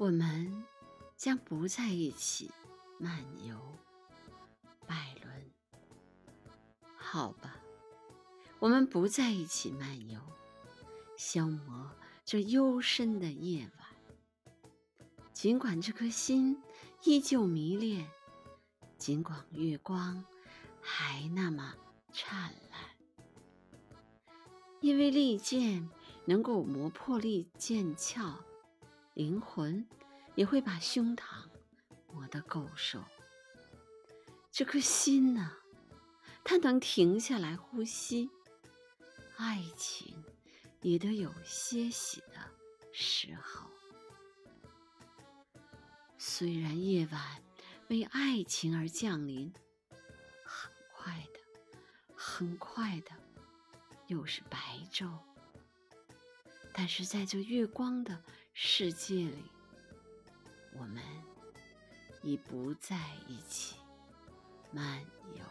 我们将不在一起漫游百轮。好吧，我们不在一起漫游，消磨这幽深的夜晚。尽管这颗心依旧迷恋，尽管月光还那么灿烂，因为利剑能够磨破利剑鞘，灵魂也会把胸膛磨得够瘦。这颗心呢，它能停下来呼吸，爱情也得有歇息的时候。虽然夜晚为爱情而降临，很快的又是白昼，但是在这月光的世界里，我们已不在一起漫游。